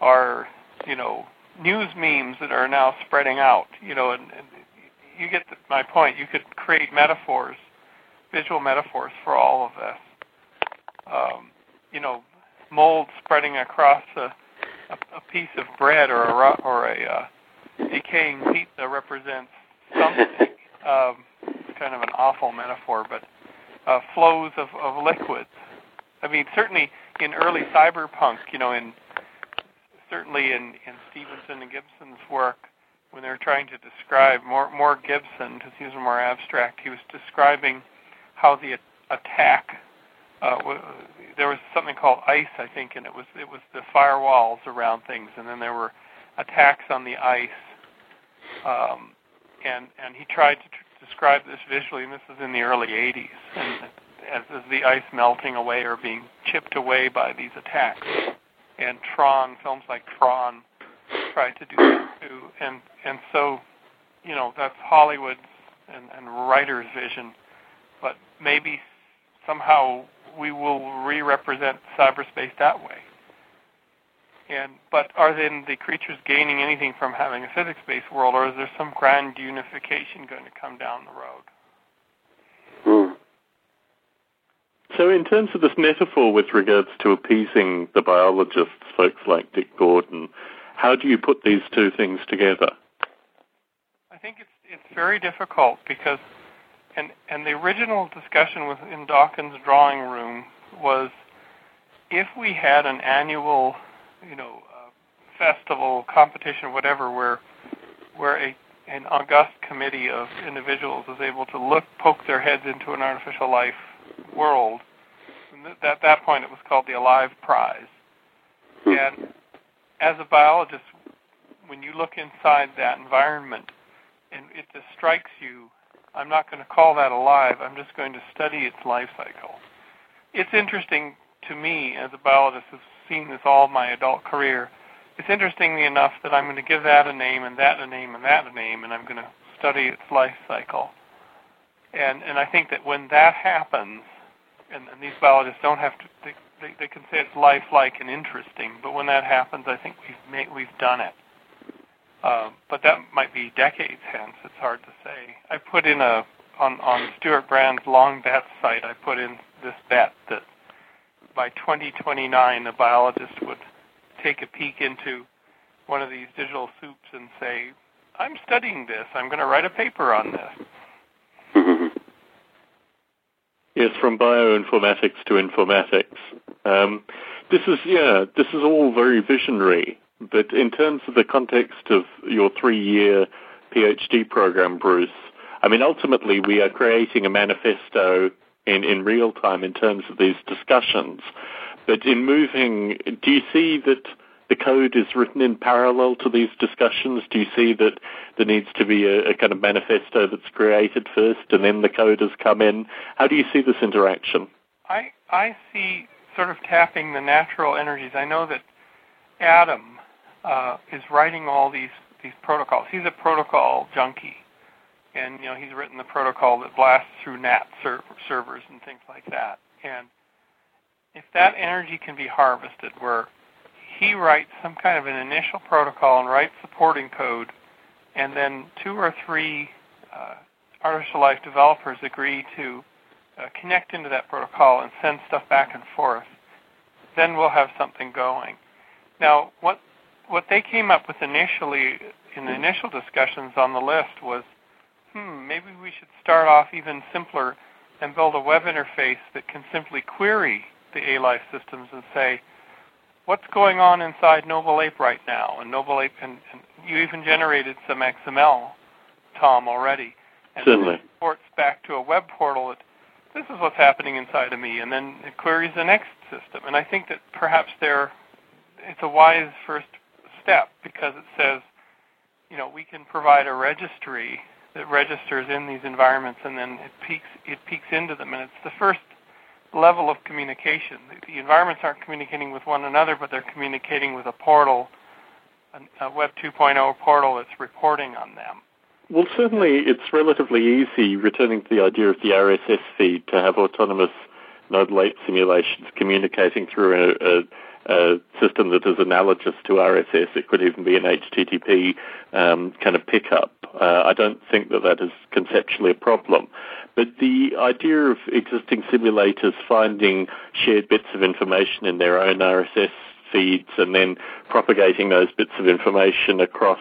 are, you know, news memes that are now spreading out, you know, and, and you get the, my point. You could create metaphors, visual metaphors for all of this. Um, you know, mold spreading across a, a, a piece of bread or a, or a uh, decaying pizza represents something. Um, it's kind of an awful metaphor, but uh, flows of, of liquids. I mean, certainly in early cyberpunk, you know, in certainly in, in Stevenson and Gibson's work, when they were trying to describe, more, more Gibson, because he was more abstract, he was describing how the attack, uh, w- there was something called ice, I think, and it was it was the firewalls around things, and then there were attacks on the ice, um, and, and he tried to tr- describe this visually, and this is in the early eighties, and as, as the ice melting away or being chipped away by these attacks. And Tron, films like Tron tried to do that too. And and so, you know, that's Hollywood's and, and writer's vision. But maybe somehow we will re-represent cyberspace that way. And but are then the creatures gaining anything from having a physics-based world, or is there some grand unification going to come down the road? So in terms of this metaphor with regards to appeasing the biologists, folks like Dick Gordon, how do you put these two things together? I think it's it's very difficult because, and and the original discussion within Dawkins' drawing room was, if we had an annual, you know, uh, festival, competition, whatever, where where a an august committee of individuals is able to look, poke their heads into an artificial life world, and th- at that point it was called the Alive Prize. And as a biologist, when you look inside that environment and it just strikes you, I'm not going to call that alive, I'm just going to study its life cycle. It's interesting to me as a biologist who's seen this all my adult career it's interestingly enough that I'm going to give that a name and that a name and that a name, and I'm going to study its life cycle. And and I think that when that happens, and, and these biologists don't have to, they, they, they can say it's lifelike and interesting, but when that happens, I think we've made, we've done it. Uh, but that might be decades hence. It's hard to say. I put in a, on, on Stuart Brand's long bet site, I put in this bet that by twenty twenty-nine, a biologist would take a peek into one of these digital soups and say, I'm studying this. I'm going to write a paper on this. Yes, from bioinformatics to informatics. Um, this is, yeah, this is all very visionary, but in terms of the context of your three-year PhD program, Bruce, I mean, ultimately we are creating a manifesto in, in real time in terms of these discussions. But in moving, do you see that the code is written in parallel to these discussions? Do you see that there needs to be a, a kind of manifesto that's created first and then the code has come in? How do you see this interaction? I, I see sort of tapping the natural energies. I know that Adam uh, is writing all these, these protocols. He's a protocol junkie. And, you know, he's written the protocol that blasts through N A T ser- servers and things like that. And if that energy can be harvested where he writes some kind of an initial protocol and writes supporting code, and then two or three uh, artificial life developers agree to uh, connect into that protocol and send stuff back and forth, then we'll have something going. Now, what what they came up with initially in the initial discussions on the list was, hmm, maybe we should start off even simpler and build a web interface that can simply query the A-Life systems and say, what's going on inside Noble Ape right now? And Noble Ape, and, and you even generated some X M L, Tom, already. And certainly. It reports back to a web portal that this is what's happening inside of me, and then it queries the next system. And I think that perhaps there, it's a wise first step because it says, you know, we can provide a registry that registers in these environments, and then it peeks, it peeks into them. And it's the first level of communication. The environments aren't communicating with one another, but they're communicating with a portal, a Web two point oh portal that's reporting on them. Well, certainly it's relatively easy, returning to the idea of the R S S feed, to have autonomous nodal ape simulations communicating through a, a, a system that is analogous to R S S. It could even be an H T T P um, kind of pickup. Uh, I don't think that that is conceptually a problem. But the idea of existing simulators finding shared bits of information in their own R S S feeds and then propagating those bits of information across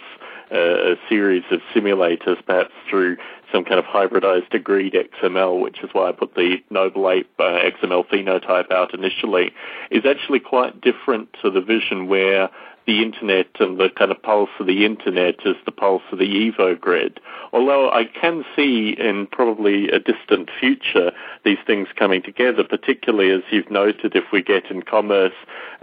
uh, a series of simulators, perhaps through some kind of hybridized agreed X M L, which is why I put the Noble Ape uh, X M L phenotype out initially, is actually quite different to the vision where the internet and the kind of pulse of the internet is the pulse of the EvoGrid. Although I can see in probably a distant future these things coming together, particularly as you've noted, if we get in commerce,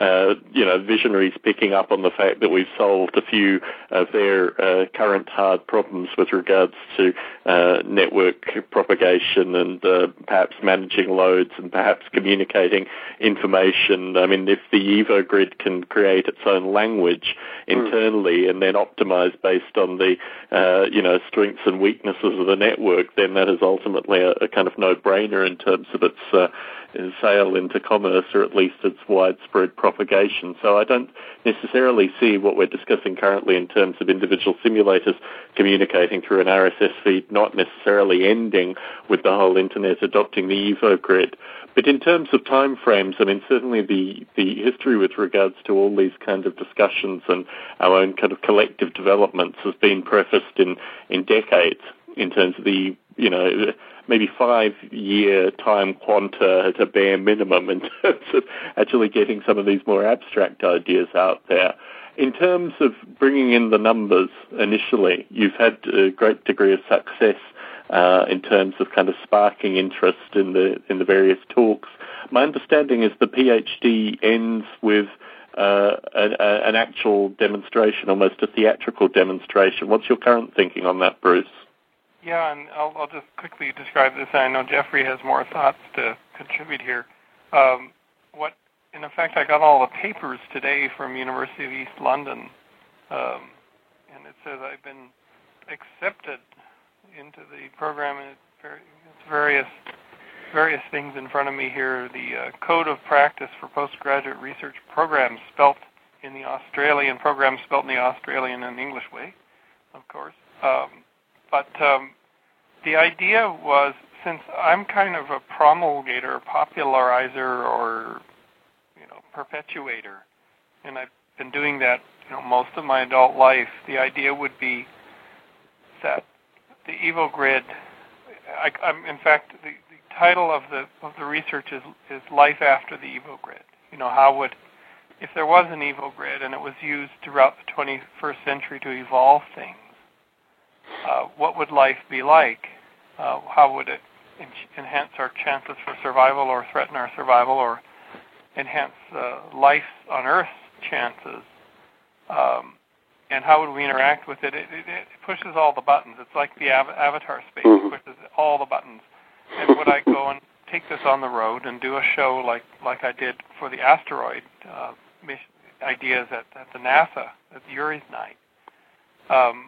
uh, you know, visionaries picking up on the fact that we've solved a few of their uh, current hard problems with regards to uh, network propagation and uh, perhaps managing loads and perhaps communicating information. I mean, if the EvoGrid can create its own language, language internally and then optimized based on the, uh, you know, strengths and weaknesses of the network, then that is ultimately a, a kind of no-brainer in terms of its uh, sale into commerce, or at least its widespread propagation. So I don't necessarily see what we're discussing currently in terms of individual simulators communicating through an R S S feed not necessarily ending with the whole internet adopting the EvoGrid. But in terms of timeframes, I mean, certainly the, the history with regards to all these kinds of discussions and our own kind of collective developments has been prefaced in, in decades in terms of the, you know, maybe five-year time quanta at a bare minimum in terms of actually getting some of these more abstract ideas out there. In terms of bringing in the numbers initially, you've had a great degree of success Uh, in terms of kind of sparking interest in the in the various talks. My understanding is the PhD ends with uh, an, an actual demonstration, almost a theatrical demonstration. What's your current thinking on that, Bruce? Yeah, and I'll, I'll just quickly describe this. I know Jeffrey has more thoughts to contribute here. Um, what And in fact, I got all the papers today from University of East London, um, and it says I've been accepted into the program, and it's various various things in front of me here. The uh, Code of Practice for Postgraduate Research Programs, spelt in the Australian program, spelt in the Australian and English way, of course. Um, but um, the idea was, since I'm kind of a promulgator, popularizer, or perpetuator, and I've been doing that, you know, most of my adult life, the idea would be that the EvoGrid, I, I'm, in fact, the, the title of the of the research is, is Life After the EvoGrid. You know, how would, if there was an EvoGrid and it was used throughout the twenty-first century to evolve things, uh, what would life be like? Uh, how would it en- enhance our chances for survival, or threaten our survival, or enhance uh, life on Earth chances, um, and how would we interact with it? It, it? it pushes all the buttons. It's like the av- avatar space. It pushes all the buttons. And would I go and take this on the road and do a show like, like I did for the asteroid uh, mission ideas at, at the NASA, at the Yuri's Night? Um,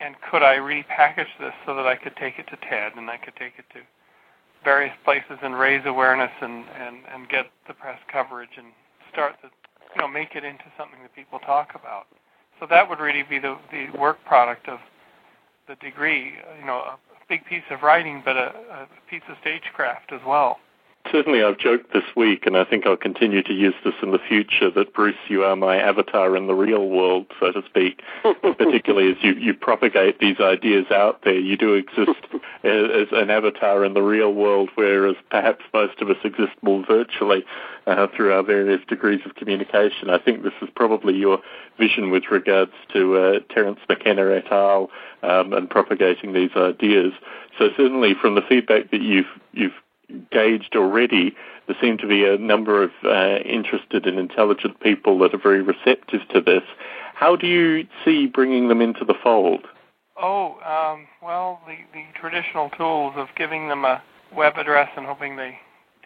and could I repackage this so that I could take it to TED, and I could take it to various places and raise awareness and, and, and get the press coverage and start the, you know, make it into something that people talk about. So that would really be the, the work product of the degree, you know, a big piece of writing, but a, a piece of stagecraft as well. Certainly I've joked this week, and I think I'll continue to use this in the future, that Bruce, you are my avatar in the real world, so to speak, particularly as you, you propagate these ideas out there. You do exist as, as an avatar in the real world, whereas perhaps most of us exist more virtually uh, through our various degrees of communication. I think this is probably your vision with regards to uh, Terence McKenna et al. Um, and propagating these ideas. So certainly from the feedback that you've you've gauged already, there seem to be a number of uh, interested and intelligent people that are very receptive to this. How do you see bringing them into the fold? Oh, um, well, the, the traditional tools of giving them a web address and hoping they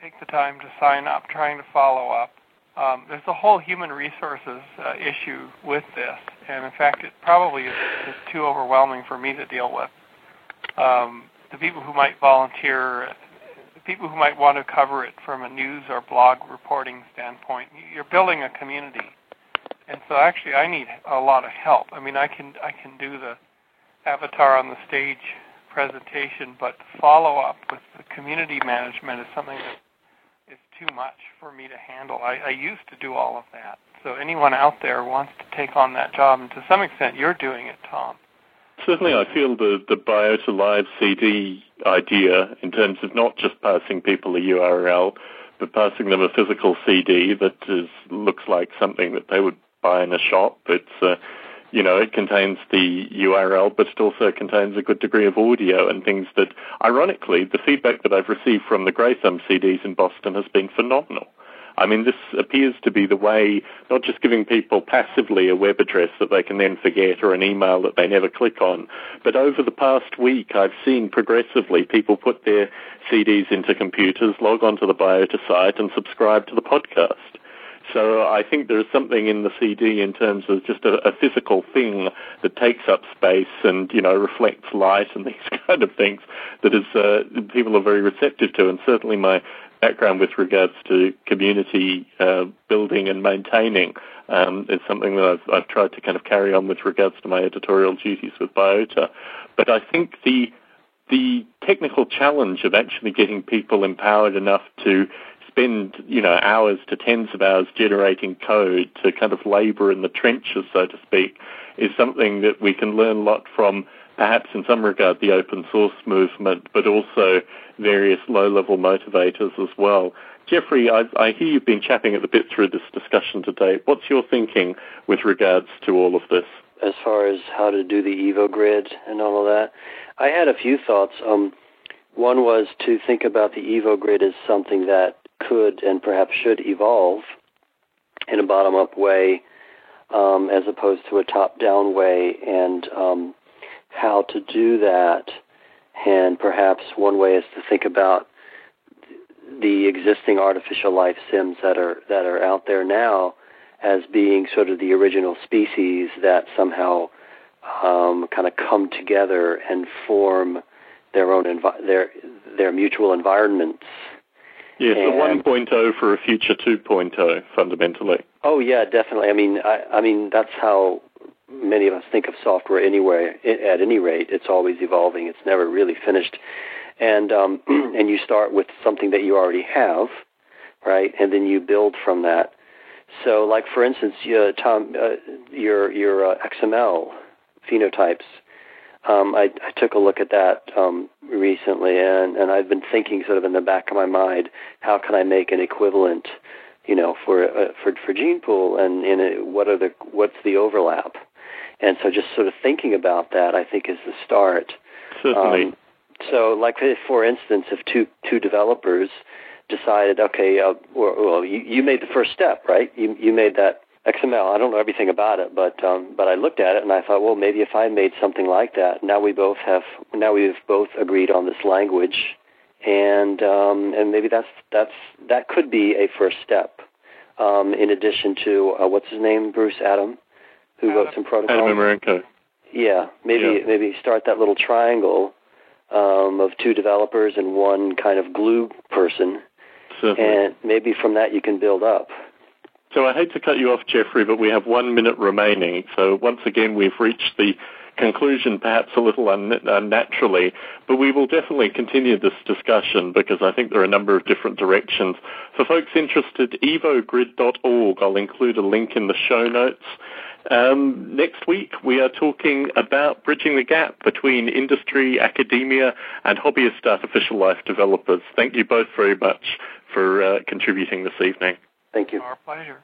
take the time to sign up, trying to follow up. Um, there's a whole human resources uh, issue with this, and in fact, it probably is, is too overwhelming for me to deal with. Um, the people who might volunteer, people who might want to cover it from a news or blog reporting standpoint. You're building a community. And so actually I need a lot of help. I mean, I can I can do the avatar on the stage presentation, but follow-up with the community management is something that is too much for me to handle. I, I used to do all of that. So anyone out there wants to take on that job, and to some extent you're doing it, Tom. Certainly I feel the, the Bio to Live C D idea, in terms of not just passing people a U R L, but passing them a physical C D that is, looks like something that they would buy in a shop. It's, uh, you know, it contains the U R L, but it also contains a good degree of audio and things that, ironically, the feedback that I've received from the GraySum C Ds in Boston has been phenomenal. I mean, this appears to be the way, not just giving people passively a web address that they can then forget, or an email that they never click on, but over the past week I've seen progressively people put their C Ds into computers, log onto the Biota site and subscribe to the podcast. So I think there is something in the C D in terms of just a, a physical thing that takes up space and, you know, reflects light and these kind of things that is uh, people are very receptive to. And certainly my background with regards to community uh, building and maintaining um, is something that I've, I've tried to kind of carry on with regards to my editorial duties with Biota. But I think the the technical challenge of actually getting people empowered enough to spend, you know, hours to tens of hours generating code, to kind of labor in the trenches, so to speak, is something that we can learn a lot from, perhaps in some regard the open source movement, but also various low-level motivators as well. Jeffrey, I, I hear you've been chapping at the bit through this discussion today. What's your thinking with regards to all of this? As far as how to do the EvoGrid and all of that, I had a few thoughts. Um, one was to think about the EvoGrid as something that could and perhaps should evolve in a bottom-up way, um, as opposed to a top-down way, and um, how to do that. And perhaps one way is to think about the existing artificial life sims that are that are out there now as being sort of the original species that somehow um, kind of come together and form their own envi- their their mutual environments. Yes, and, a one point oh for a future two point oh, fundamentally. Oh yeah, definitely. I mean, I, I mean that's how many of us think of software anyway. At any rate, it's always evolving. It's never really finished. And um, and you start with something that you already have, right? And then you build from that. So, like for instance, uh, Tom, uh, your your uh, X M L phenotypes. Um, I, I took a look at that um, recently, and, and I've been thinking sort of in the back of my mind, how can I make an equivalent, you know, for uh, for for gene pool, and in a, what are the what's the overlap? And so, just sort of thinking about that, I think is the start. Certainly. Um, So, like, if, for instance, if two two developers decided, okay, uh, or, well, you, you made the first step, right? You you made that X M L. I don't know everything about it, but um, but I looked at it and I thought, well, maybe if I made something like that, now we both have now we've both agreed on this language, and um, and maybe that's that's that could be a first step. Um, in addition to uh, what's his name, Bruce Adam, who Adam, wrote some protocols. Adam Marenko. Yeah, maybe yeah. maybe start that little triangle. Um, of two developers and one kind of glue person. Certainly. And maybe from that you can build up. So I hate to cut you off, Jeffrey, but we have one minute remaining. So once again, we've reached the conclusion, perhaps a little un- unnaturally, but we will definitely continue this discussion because I think there are a number of different directions. For folks interested, evo grid dot org. I'll include a link in the show notes. Um, next week, we are talking about bridging the gap between industry, academia, and hobbyist artificial life developers. Thank you both very much for uh, contributing this evening. Thank you. Our pleasure.